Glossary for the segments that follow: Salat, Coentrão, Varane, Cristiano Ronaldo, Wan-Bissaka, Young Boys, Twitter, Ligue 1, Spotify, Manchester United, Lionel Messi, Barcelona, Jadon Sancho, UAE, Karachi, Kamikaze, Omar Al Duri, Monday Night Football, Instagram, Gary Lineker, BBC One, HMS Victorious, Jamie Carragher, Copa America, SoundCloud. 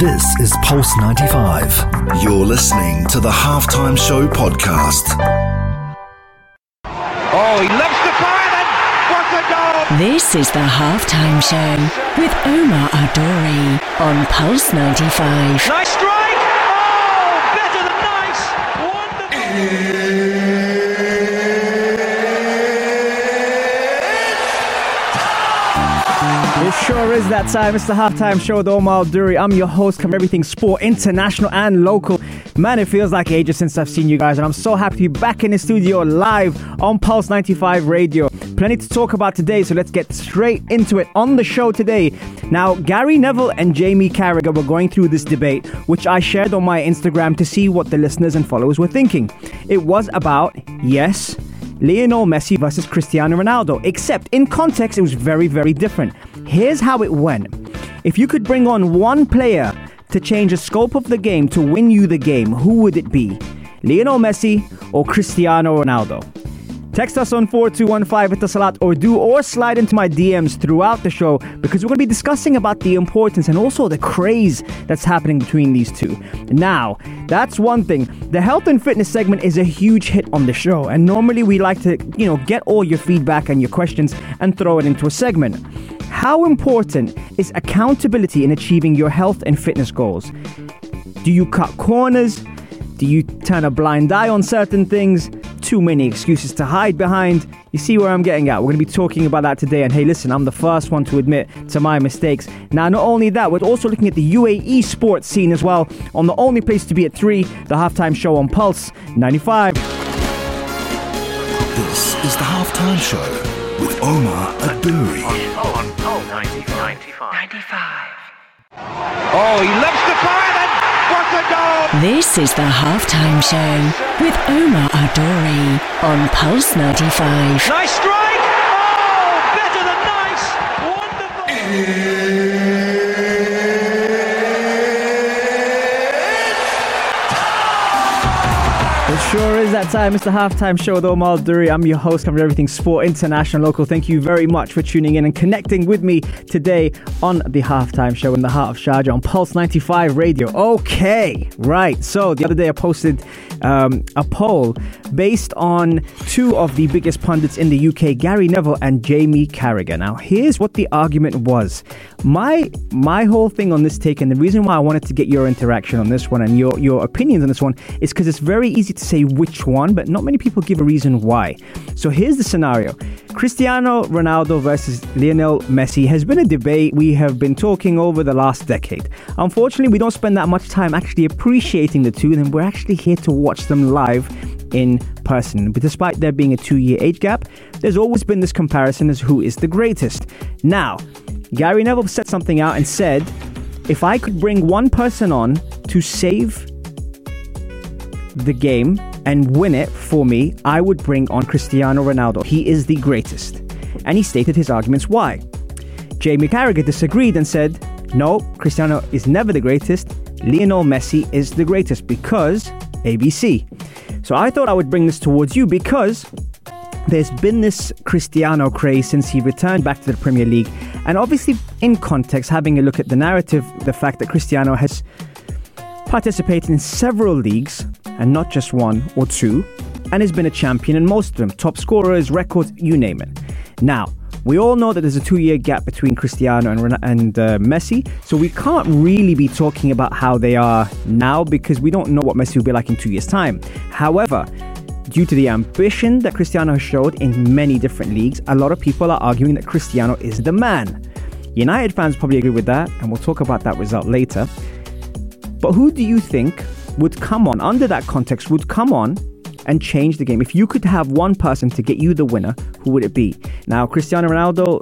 This is Pulse95. You're listening to the Halftime Show podcast. Oh, he loves to fire and what a goal! This is the Halftime Show with Omar Al Duri on Pulse95. Nice strike! Oh, better than nice! Wonderful! It sure is that time. It's the Halftime Show with Omar Al Duri. I'm your host, covering everything sport, international and local. Man, it feels like ages since I've seen you guys, and I'm so happy to be back in the studio live on Pulse 95 Radio. Plenty to talk about today, so let's get straight into it on the show today. Now, Gary Neville and Jamie Carragher were going through this debate, which I shared on my Instagram to see what the listeners and followers were thinking. It was about, yes, Lionel Messi versus Cristiano Ronaldo, except in context it was very, very different. Here's how it went. If you could bring on one player to change the scope of the game to win you the game, who would it be? Lionel Messi or Cristiano Ronaldo? Text us on 4215 at the Salat or slide into my DMs throughout the show, because we're going to be discussing about the importance and also the craze that's happening between these two. Now, that's one thing. The health and fitness segment is a huge hit on the show, and normally we like to, get all your feedback and your questions and throw it into a segment. How important is accountability in achieving your health and fitness goals? Do you cut corners? Do you turn a blind eye on certain things? Too many excuses to hide behind. You see where I'm getting at. We're going to be talking about that today. And hey, listen, I'm the first one to admit to my mistakes. Now, not only that, we're also looking at the UAE sports scene as well on the only place to be at 3, the Halftime Show on Pulse 95. This is the Halftime Show with Omar Al Duri. On Pulse 95. Oh, he loves the fire. This is the Halftime Show with Omar Al Duri on Pulse 95. Nice strike! Oh, better than nice! Wonderful! It sure is that time. It's the Halftime Show with Omar Al Duri. I'm your host, covering everything sport, international, local. Thank you very much for tuning in and connecting with me today on the Halftime Show in the heart of Sharjah on Pulse 95 Radio. Okay, right. So the other day I posted a poll based on two of the biggest pundits in the UK, Gary Neville and Jamie Carragher. Now, here's what the argument was. My whole thing on this take, and the reason why I wanted to get your interaction on this one and your opinions on this one, is because it's very easy to say which one, but not many people give a reason why. So here's the scenario. Cristiano Ronaldo versus Lionel Messi has been a debate we have been talking over the last decade. Unfortunately, we don't spend that much time actually appreciating the two, and we're actually here to watch them live in person. But despite there being a 2-year age gap, there's always been this comparison as who is the greatest. Now, Gary Neville set something out and said, if I could bring one person on to save the game and win it for me, I would bring on Cristiano Ronaldo. He is the greatest. And he stated his arguments why. Jamie Carragher disagreed and said, no, Cristiano is never the greatest. Lionel Messi is the greatest because ABC. So I thought I would bring this towards you because there's been this Cristiano craze since he returned back to the Premier League. And obviously, in context, having a look at the narrative, the fact that Cristiano has participated in several leagues, and not just one or two, and has been a champion in most of them. Top scorers, records, you name it. Now, we all know that there's a 2-year gap between Cristiano and Messi, so we can't really be talking about how they are now because we don't know what Messi will be like in 2 years' time. However, due to the ambition that Cristiano has showed in many different leagues, a lot of people are arguing that Cristiano is the man. United fans probably agree with that, and we'll talk about that result later. But who do you think would come on, under that context, would come on and change the game? If you could have one person to get you the winner, who would it be? Now, Cristiano Ronaldo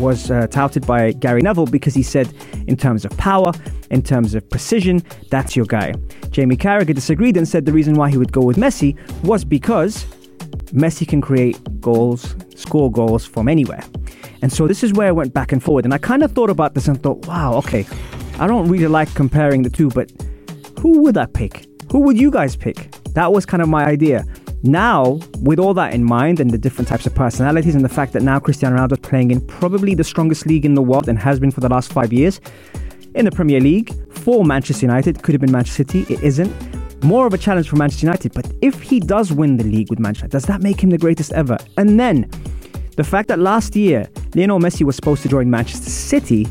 was touted by Gary Neville because he said, in terms of power, in terms of precision, that's your guy. Jamie Carragher disagreed and said the reason why he would go with Messi was because Messi can create goals, score goals from anywhere. And so this is where I went back and forward. And I kind of thought about this and thought, wow, okay, I don't really like comparing the two, but who would I pick? Who would you guys pick? That was kind of my idea. Now, with all that in mind and the different types of personalities and the fact that now Cristiano Ronaldo is playing in probably the strongest league in the world and has been for the last 5 years, in the Premier League for Manchester United. Could have been Manchester City. It isn't. More of a challenge for Manchester United. But if he does win the league with Manchester, does that make him the greatest ever? And then the fact that last year Lionel Messi was supposed to join Manchester City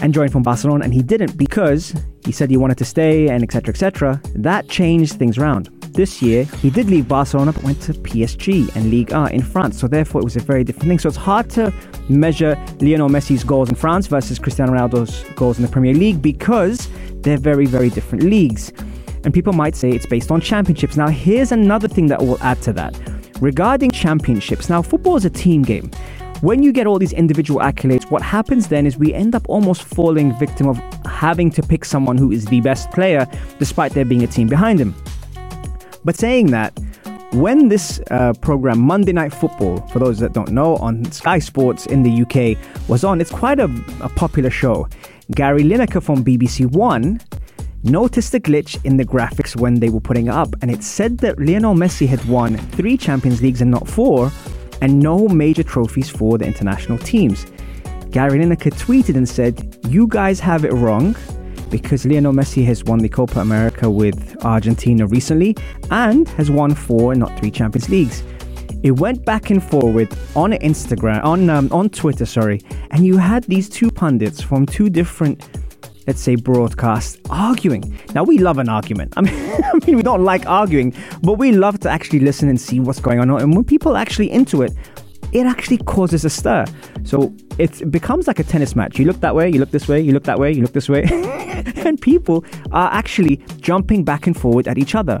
and join from Barcelona, and he didn't because he said he wanted to stay and etc. That changed things around. This year, he did leave Barcelona but went to PSG and Ligue 1 in France. So therefore, it was a very different thing. So it's hard to measure Lionel Messi's goals in France versus Cristiano Ronaldo's goals in the Premier League because they're very, very different leagues. And people might say it's based on championships. Now, here's another thing that we'll add to that. Regarding championships, now football is a team game. When you get all these individual accolades, what happens then is we end up almost falling victim of having to pick someone who is the best player despite there being a team behind him. But saying that, when this program, Monday Night Football, for those that don't know, on Sky Sports in the UK was on, it's quite a popular show. Gary Lineker from BBC One noticed a glitch in the graphics when they were putting it up, and it said that Lionel Messi had won 3 Champions Leagues and not 4, and no major trophies for the international teams. Gary Lineker tweeted and said, "You guys have it wrong, because Lionel Messi has won the Copa America with Argentina recently and has won 4 and not 3 Champions Leagues." It went back and forward on Instagram, on Twitter, and you had these two pundits from two different, let's say, broadcasts arguing. Now, we love an argument. I mean, we don't like arguing, but we love to actually listen and see what's going on. And when people are actually into it, it actually causes a stir. So it becomes like a tennis match. You look that way, you look this way, you look that way, you look this way. And people are actually jumping back and forward at each other.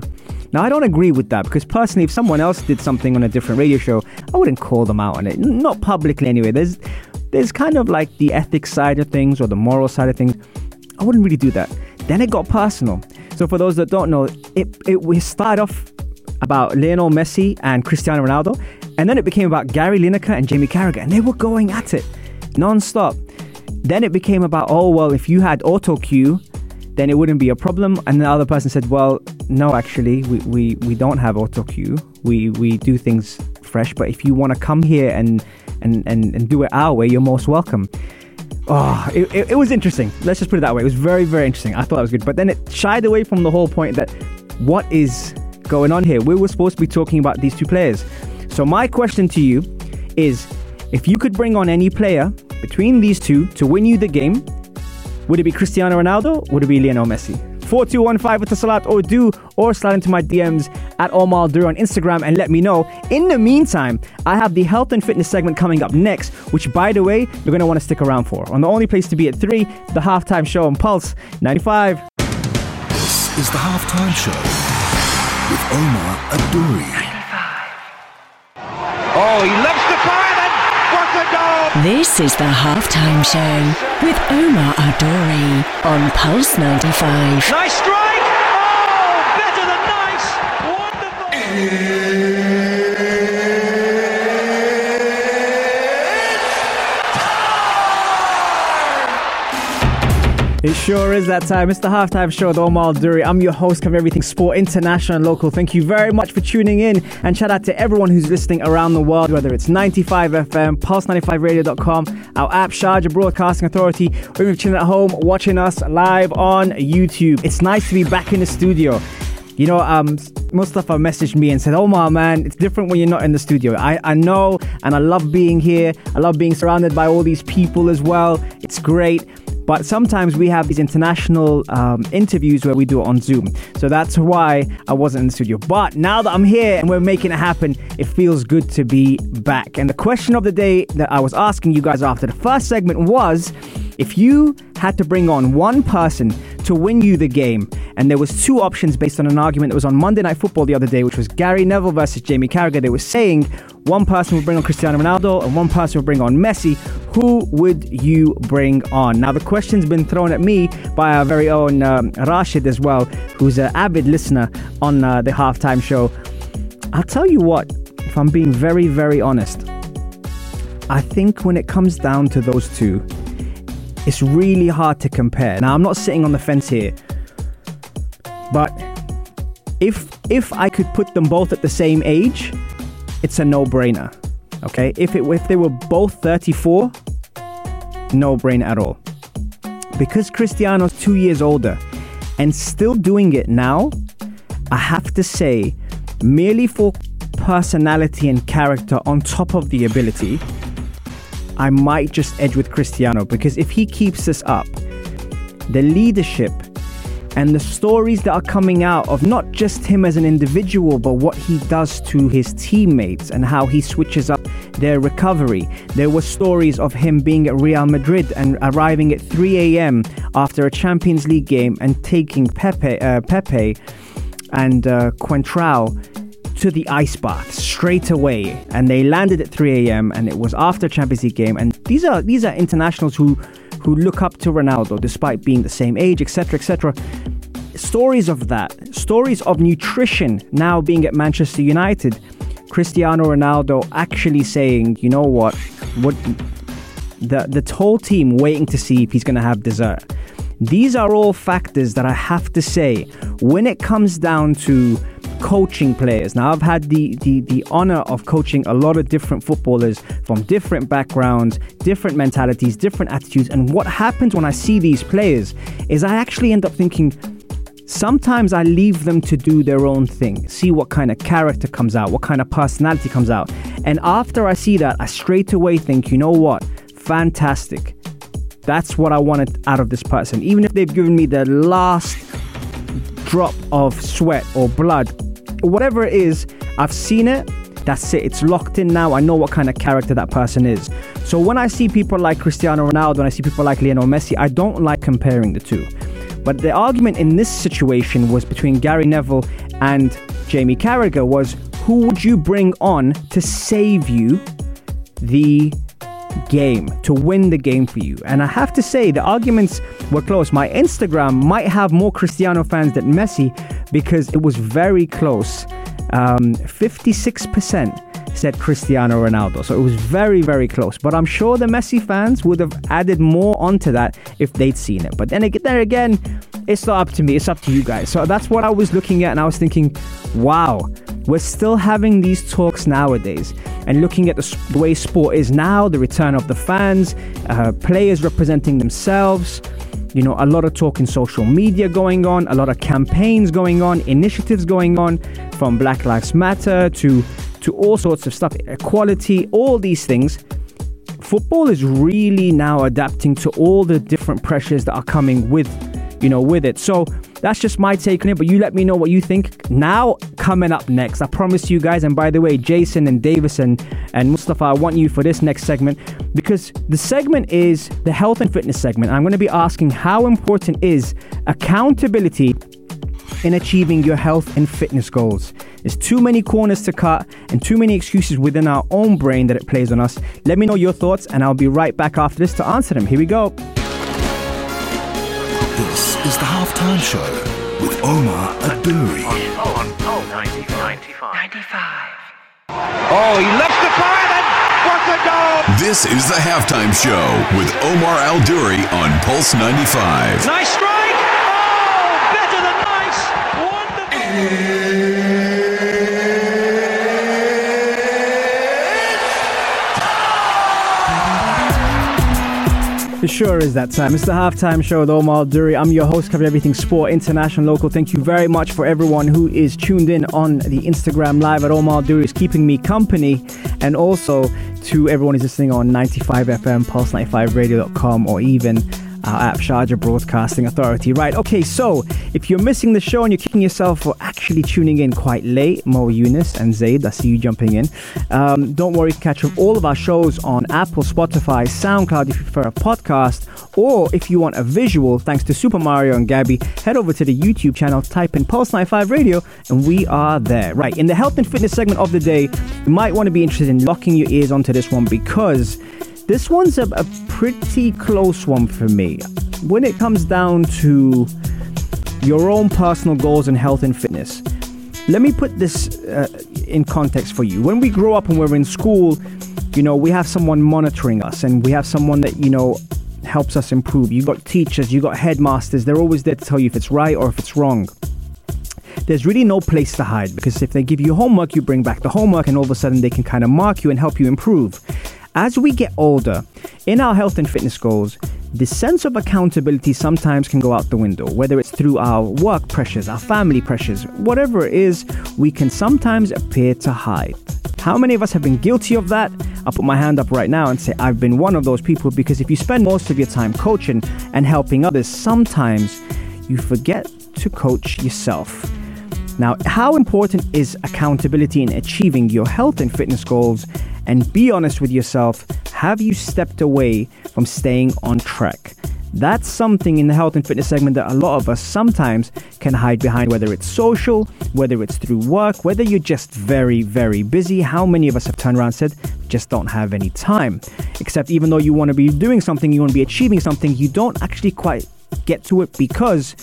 Now, I don't agree with that because personally, if someone else did something on a different radio show, I wouldn't call them out on it. Not publicly anyway. There's kind of like the ethics side of things or the moral side of things. I wouldn't really do that. Then it got personal. So for those that don't know, it started off about Lionel Messi and Cristiano Ronaldo, and then it became about Gary Lineker and Jamie Carragher, and they were going at it non-stop. Then it became about, oh, well, if you had auto-cue, then it wouldn't be a problem. And the other person said, well, no, actually, we don't have auto-cue. We do things fresh, but if you want to come here and do it our way, you're most welcome. Oh, it was interesting. Let's just put it that way. It was very, very interesting. I thought that was good. But then it shied away from the whole point that what is going on here? We were supposed to be talking about these two players. So my question to you is, if you could bring on any player between these two to win you the game, would it be Cristiano Ronaldo? Would it be Lionel Messi? 4215 with the Salat or do, or slide into my DMs at Omar Al Duri on Instagram and let me know. In the meantime, I have the health and fitness segment coming up next, which, by the way, you're going to want to stick around for. On the only place to be at 3, the halftime show on Pulse95. This is the halftime show with Omar Al Duri. Oh, he loves the fire, and what a goal! This is the halftime show with Omar Al Duri on Pulse 95. Nice strike! Oh, better than nice! Wonderful! It sure is that time. It's the halftime show with Omar Al Duri. I'm your host, covering everything sport, international and local. Thank you very much for tuning in, and shout out to everyone who's listening around the world, whether it's 95 FM, Pulse95Radio.com, our app, Sharjah Broadcasting Authority, or even chilling at home, watching us live on YouTube. It's nice to be back in the studio. You know, Mustafa messaged me and said, Omar, man, it's different when you're not in the studio. I know, and I love being here. I love being surrounded by all these people as well. It's great. But sometimes we have these international interviews where we do it on Zoom. So that's why I wasn't in the studio. But now that I'm here and we're making it happen, it feels good to be back. And the question of the day that I was asking you guys after the first segment was, if you had to bring on one person to win you the game, and there was two options based on an argument that was on Monday Night Football the other day, which was Gary Neville versus Jamie Carragher. They were saying one person would bring on Cristiano Ronaldo and one person would bring on Messi. Who would you bring on? Now, the question's been thrown at me by our very own Rashid as well, who's an avid listener on the halftime show. I'll tell you what, if I'm being very, very honest, I think when it comes down to those two, it's really hard to compare. Now, I'm not sitting on the fence here, but if I could put them both at the same age, it's a no-brainer. Okay, if they were both 34, no brain at all. because Cristiano's 2 years older and still doing it now, I have to say, merely for personality and character on top of the ability, I might just edge with Cristiano, because if he keeps this up, the leadership and the stories that are coming out of not just him as an individual, but what he does to his teammates and how he switches up their recovery. There were stories of him being at Real Madrid and arriving at 3 a.m. after a Champions League game and taking Pepe and Coentrão to the ice bath straight away. And they landed at 3 a.m. and it was after Champions League game. And these are internationals who look up to Ronaldo despite being the same age, etc., etc. Stories of that, stories of nutrition now being at Manchester United, Cristiano Ronaldo actually saying, you know what the whole team waiting to see if he's going to have dessert. These are all factors that I have to say, when it comes down to coaching players. Now, I've had the honor of coaching a lot of different footballers from different backgrounds, different mentalities, different attitudes. And what happens when I see these players is I actually end up thinking, sometimes I leave them to do their own thing, see what kind of character comes out, what kind of personality comes out. And after I see that, I straight away think, you know what? Fantastic. That's what I wanted out of this person. Even if they've given me the last drop of sweat or blood, whatever it is, I've seen it. That's it. It's locked in now. I know what kind of character that person is. So when I see people like Cristiano Ronaldo, when I see people like Lionel Messi, I don't like comparing the two. But the argument in this situation was between Gary Neville and Jamie Carragher was, who would you bring on to save you the game, to win the game for you? And I have to say, the arguments were close. My Instagram might have more Cristiano fans than Messi, because it was very close. 56% said Cristiano Ronaldo, so it was very, very close. But I'm sure the Messi fans would have added more onto that if they'd seen it. But then again, it's not up to me, it's up to you guys. So that's what I was looking at, and I was thinking, wow, we're still having these talks nowadays, and looking at the way sport is now, the return of the fans, players representing themselves, you know, a lot of talk in social media going on, a lot of campaigns going on, initiatives going on, from Black Lives Matter to all sorts of stuff, equality, all these things. Football is really now adapting to all the different pressures that are coming with it. So that's just my take on it, but you let me know what you think. Now, coming up next, I promise you guys, and by the way, Jason and Davis and Mustafa, I want you for this next segment, because the segment is the health and fitness segment. I'm going to be asking, how important is accountability in achieving your health and fitness goals? There's too many corners to cut and too many excuses within our own brain that it plays on us. Let me know your thoughts, and I'll be right back after this to answer them. Here we go. This is the Halftime Show with Omar Al Duri. On Pulse 95. Oh, he left the fire, and what a goal! This is the Halftime Show with Omar Al Duri on Pulse 95. Nice strike! Oh, better than nice! Wonderful! It sure is that time. It's the Halftime Show with Omar Al Duri. I'm your host, covering everything sport, international, local. Thank you very much for everyone who is tuned in on the Instagram live at Omar Al Duri, is keeping me company, and also to everyone who's listening on 95 FM, pulse95radio.com, or even our app, Sharjah Broadcasting Authority. Right, okay, so if you're missing the show and you're kicking yourself for actually tuning in quite late, Mo, Yunus and Zaid, I see you jumping in. Don't worry, catch up all of our shows on Apple, Spotify, SoundCloud if you prefer a podcast, or if you want a visual, thanks to Super Mario and Gabby, head over to the YouTube channel, type in Pulse95 Radio, and we are there. Right, in the health and fitness segment of the day, you might want to be interested in locking your ears onto this one, because this one's a pretty close one for me. When it comes down to your own personal goals and health and fitness, let me put this in context for you. When we grow up and we're in school, you know, we have someone monitoring us, and we have someone that, you know, helps us improve. You got teachers, you got headmasters. They're always there to tell you if it's right or if it's wrong. There's really no place to hide, because if they give you homework, you bring back the homework, and all of a sudden they can kind of mark you and help you improve. As we get older, in our health and fitness goals, the sense of accountability sometimes can go out the window, whether it's through our work pressures, our family pressures, whatever it is, we can sometimes appear to hide. How many of us have been guilty of that? I'll put my hand up right now and say I've been one of those people, because if you spend most of your time coaching and helping others, sometimes you forget to coach yourself. Now, how important is accountability in achieving your health and fitness goals? And be honest with yourself, have you stepped away from staying on track? That's something in the health and fitness segment that a lot of us sometimes can hide behind, whether it's social, whether it's through work, whether you're just very, very busy. How many of us have turned around and said, just don't have any time? Except even though you want to be doing something, you want to be achieving something, you don't actually quite get to it because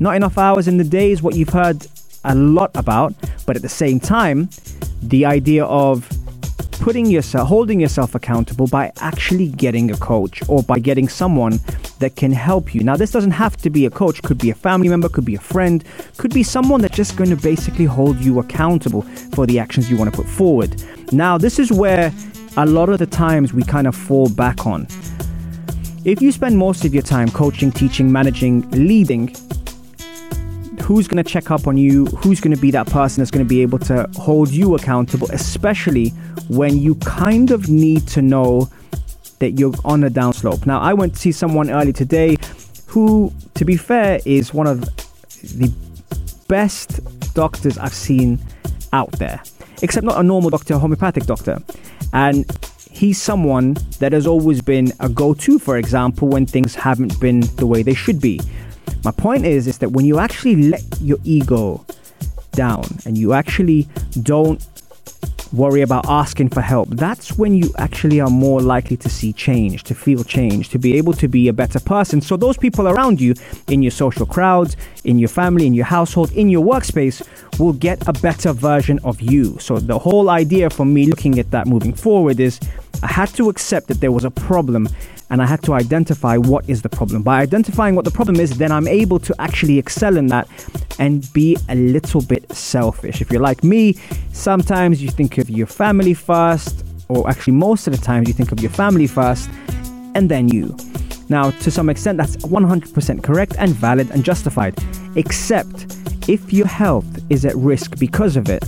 not enough hours in the day is what you've heard a lot about. But at the same time, the idea of holding yourself accountable by actually getting a coach or by getting someone that can help you. Now, this doesn't have to be a coach. Could be a family member, could be a friend, could be someone that's just going to basically hold you accountable for the actions you want to put forward. Now, this is where a lot of the times we kind of fall back on. If you spend most of your time coaching, teaching, managing, leading, who's going to check up on you? Who's going to be that person that's going to be able to hold you accountable, especially when you kind of need to know that you're on a downslope? Now, I went to see someone earlier today who, to be fair, is one of the best doctors I've seen out there, except not a normal doctor, a homeopathic doctor. And he's someone that has always been a go-to, for example, when things haven't been the way they should be. My point is that when you actually let your ego down and you actually don't worry about asking for help, that's when you actually are more likely to see change, to feel change, to be able to be a better person. So those people around you, in your social crowds, in your family, in your household, in your workspace, will get a better version of you. So the whole idea for me looking at that moving forward is I had to accept that there was a problem, and I had to identify what is the problem. By identifying what the problem is, then I'm able to actually excel in that and be a little bit selfish. If you're like me, sometimes you think of your family first, or actually most of the time you think of your family first and then you. Now, to some extent, that's 100% correct and valid and justified, except if your health is at risk because of it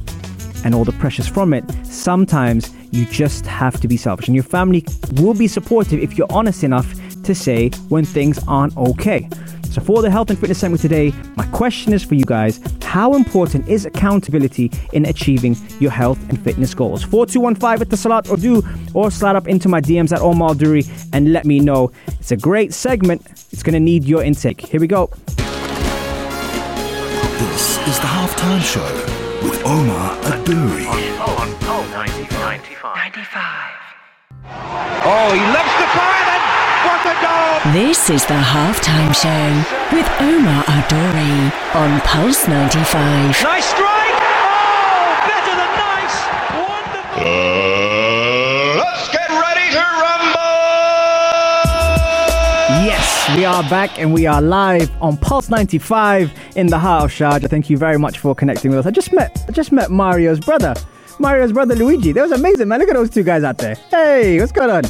and all the pressures from it, sometimes you just have to be selfish. And your family will be supportive if you're honest enough to say when things aren't okay. So for the health and fitness segment today, my question is for you guys, how important is accountability in achieving your health and fitness goals? 4215 at the Salat Urdu, or slide up into my DMs at Omar Al Duri and let me know. It's a great segment. It's going to need your intake. Here we go. This is the Halftime Show with Omar Al Duri on Pulse95. Oh, he loves to fire that! What a goal! This is the Halftime Show with Omar Al Duri on Pulse95. Nice strike! Oh, better than nice! Wonderful! Let's get ready to rumble! Yes, we are back and we are live on Pulse95. In the heart of Sharjah. Thank you very much for connecting with us. I just met Mario's brother Luigi. That was amazing, man. Look at those two guys out there. Hey, what's going on?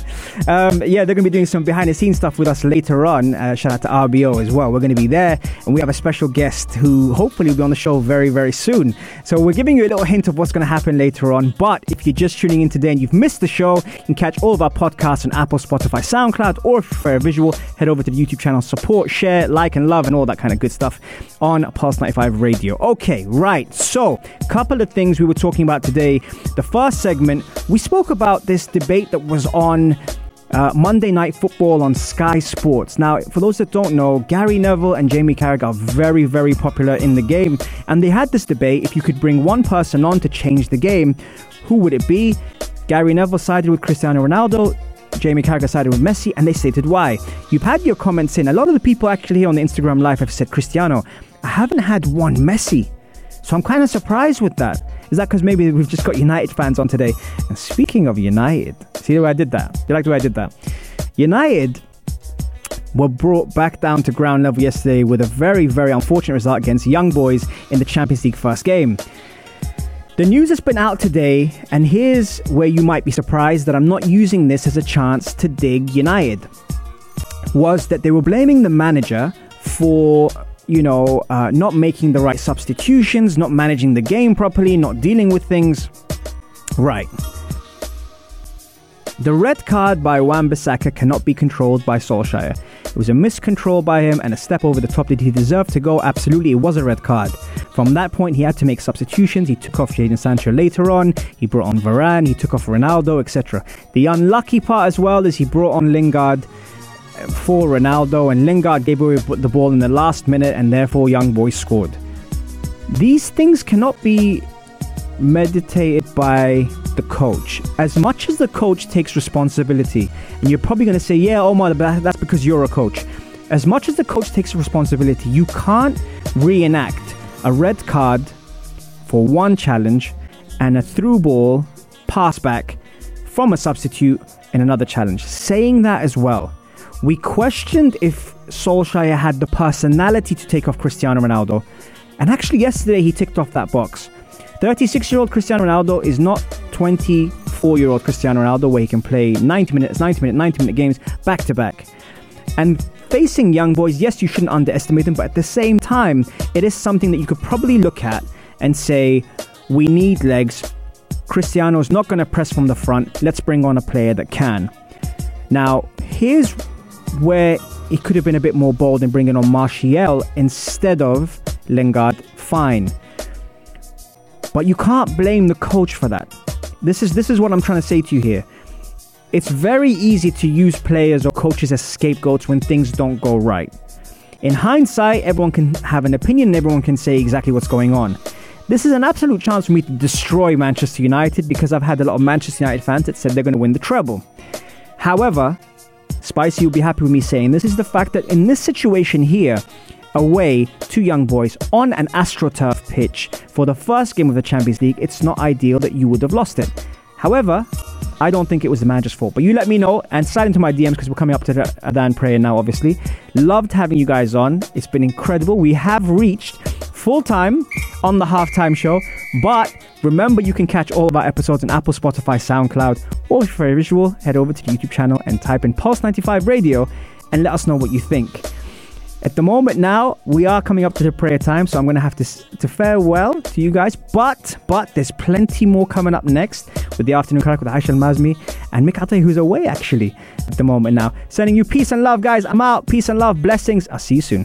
They're going to be doing some behind the scenes stuff with us later on. Shout out to RBO as well. We're going to be there, and we have a special guest who hopefully will be on the show very, very soon. So we're giving you a little hint of what's going to happen later on. But if you're just tuning in today and you've missed the show, you can catch all of our podcasts on Apple, Spotify, SoundCloud, or if you prefer visual, head over to the YouTube channel, support, share, like, and love, and all that kind of good stuff on Pulse95 Radio. Okay, right. So, couple of things we were talking about today. The first segment, we spoke about this debate that was on Monday Night Football on Sky Sports. Now, for those that don't know, Gary Neville and Jamie Carragher are very, very popular in the game. And they had this debate, if you could bring one person on to change the game, who would it be? Gary Neville sided with Cristiano Ronaldo. Jamie Carragher sided with Messi, and they stated why. You've had your comments in. A lot of the people actually here on the Instagram Live have said Cristiano. I haven't had one Messi. So I'm kind of surprised with that. Is that because maybe we've just got United fans on today? And speaking of United, see the way I did that? Do you like the way I did that? United were brought back down to ground level yesterday with a very, very unfortunate result against Young Boys in the Champions League first game. The news has been out today, and here's where you might be surprised that I'm not using this as a chance to dig United. was that they were blaming the manager for, not making the right substitutions, not managing the game properly, not dealing with things right. The red card by Wan-Bissaka cannot be controlled by Solskjaer. It was a miscontrol by him and a step over the top. Did he deserve to go? Absolutely, it was a red card. From that point, he had to make substitutions. He took off Jadon Sancho later on. He brought on Varane. He took off Ronaldo, etc. The unlucky part as well is he brought on Lingard for Ronaldo, and Lingard gave away the ball in the last minute, and therefore Young Boys scored. These things cannot be meditated by the coach. As much as the coach takes responsibility, and you're probably going to say, yeah, Omar, but that's because you're a coach. As much as the coach takes responsibility, you can't reenact a red card for one challenge and a through ball pass back from a substitute in another challenge. Saying that as well, we questioned if Solskjaer had the personality to take off Cristiano Ronaldo. And actually yesterday he ticked off that box. 36-year-old Cristiano Ronaldo is not 24-year-old Cristiano Ronaldo, where he can play 90-minute games back-to-back. And facing Young Boys, yes, you shouldn't underestimate them, but at the same time, it is something that you could probably look at and say, we need legs. Cristiano's not going to press from the front. Let's bring on a player that can. Now, here's where it could have been a bit more bold in bringing on Martial instead of Lingard. Fine. But you can't blame the coach for that. This is what I'm trying to say to you here. It's very easy to use players or coaches as scapegoats when things don't go right. In hindsight, everyone can have an opinion and everyone can say exactly what's going on. This is an absolute chance for me to destroy Manchester United because I've had a lot of Manchester United fans that said they're going to win the treble. However, Spicy will be happy with me saying this is the fact that in this situation here, away to Young Boys on an AstroTurf pitch for the first game of the Champions League, it's not ideal that you would have lost it. However, I don't think it was the manager's fault. But you let me know and slide into my DMs because we're coming up to the Adhan prayer now, obviously. Loved having you guys on. It's been incredible. We have reached full time on the halftime show. But remember, you can catch all of our episodes on Apple, Spotify, SoundCloud, or for a visual, head over to the YouTube channel and type in Pulse95 Radio and let us know what you think. At the moment now, we are coming up to the prayer time, so I'm going to have to farewell to you guys. But there's plenty more coming up next with the afternoon crack with Aisha Al-Mazmi and Mick Atay, who's away actually at the moment now. Sending you peace and love, guys. I'm out. Peace and love. Blessings. I'll see you soon.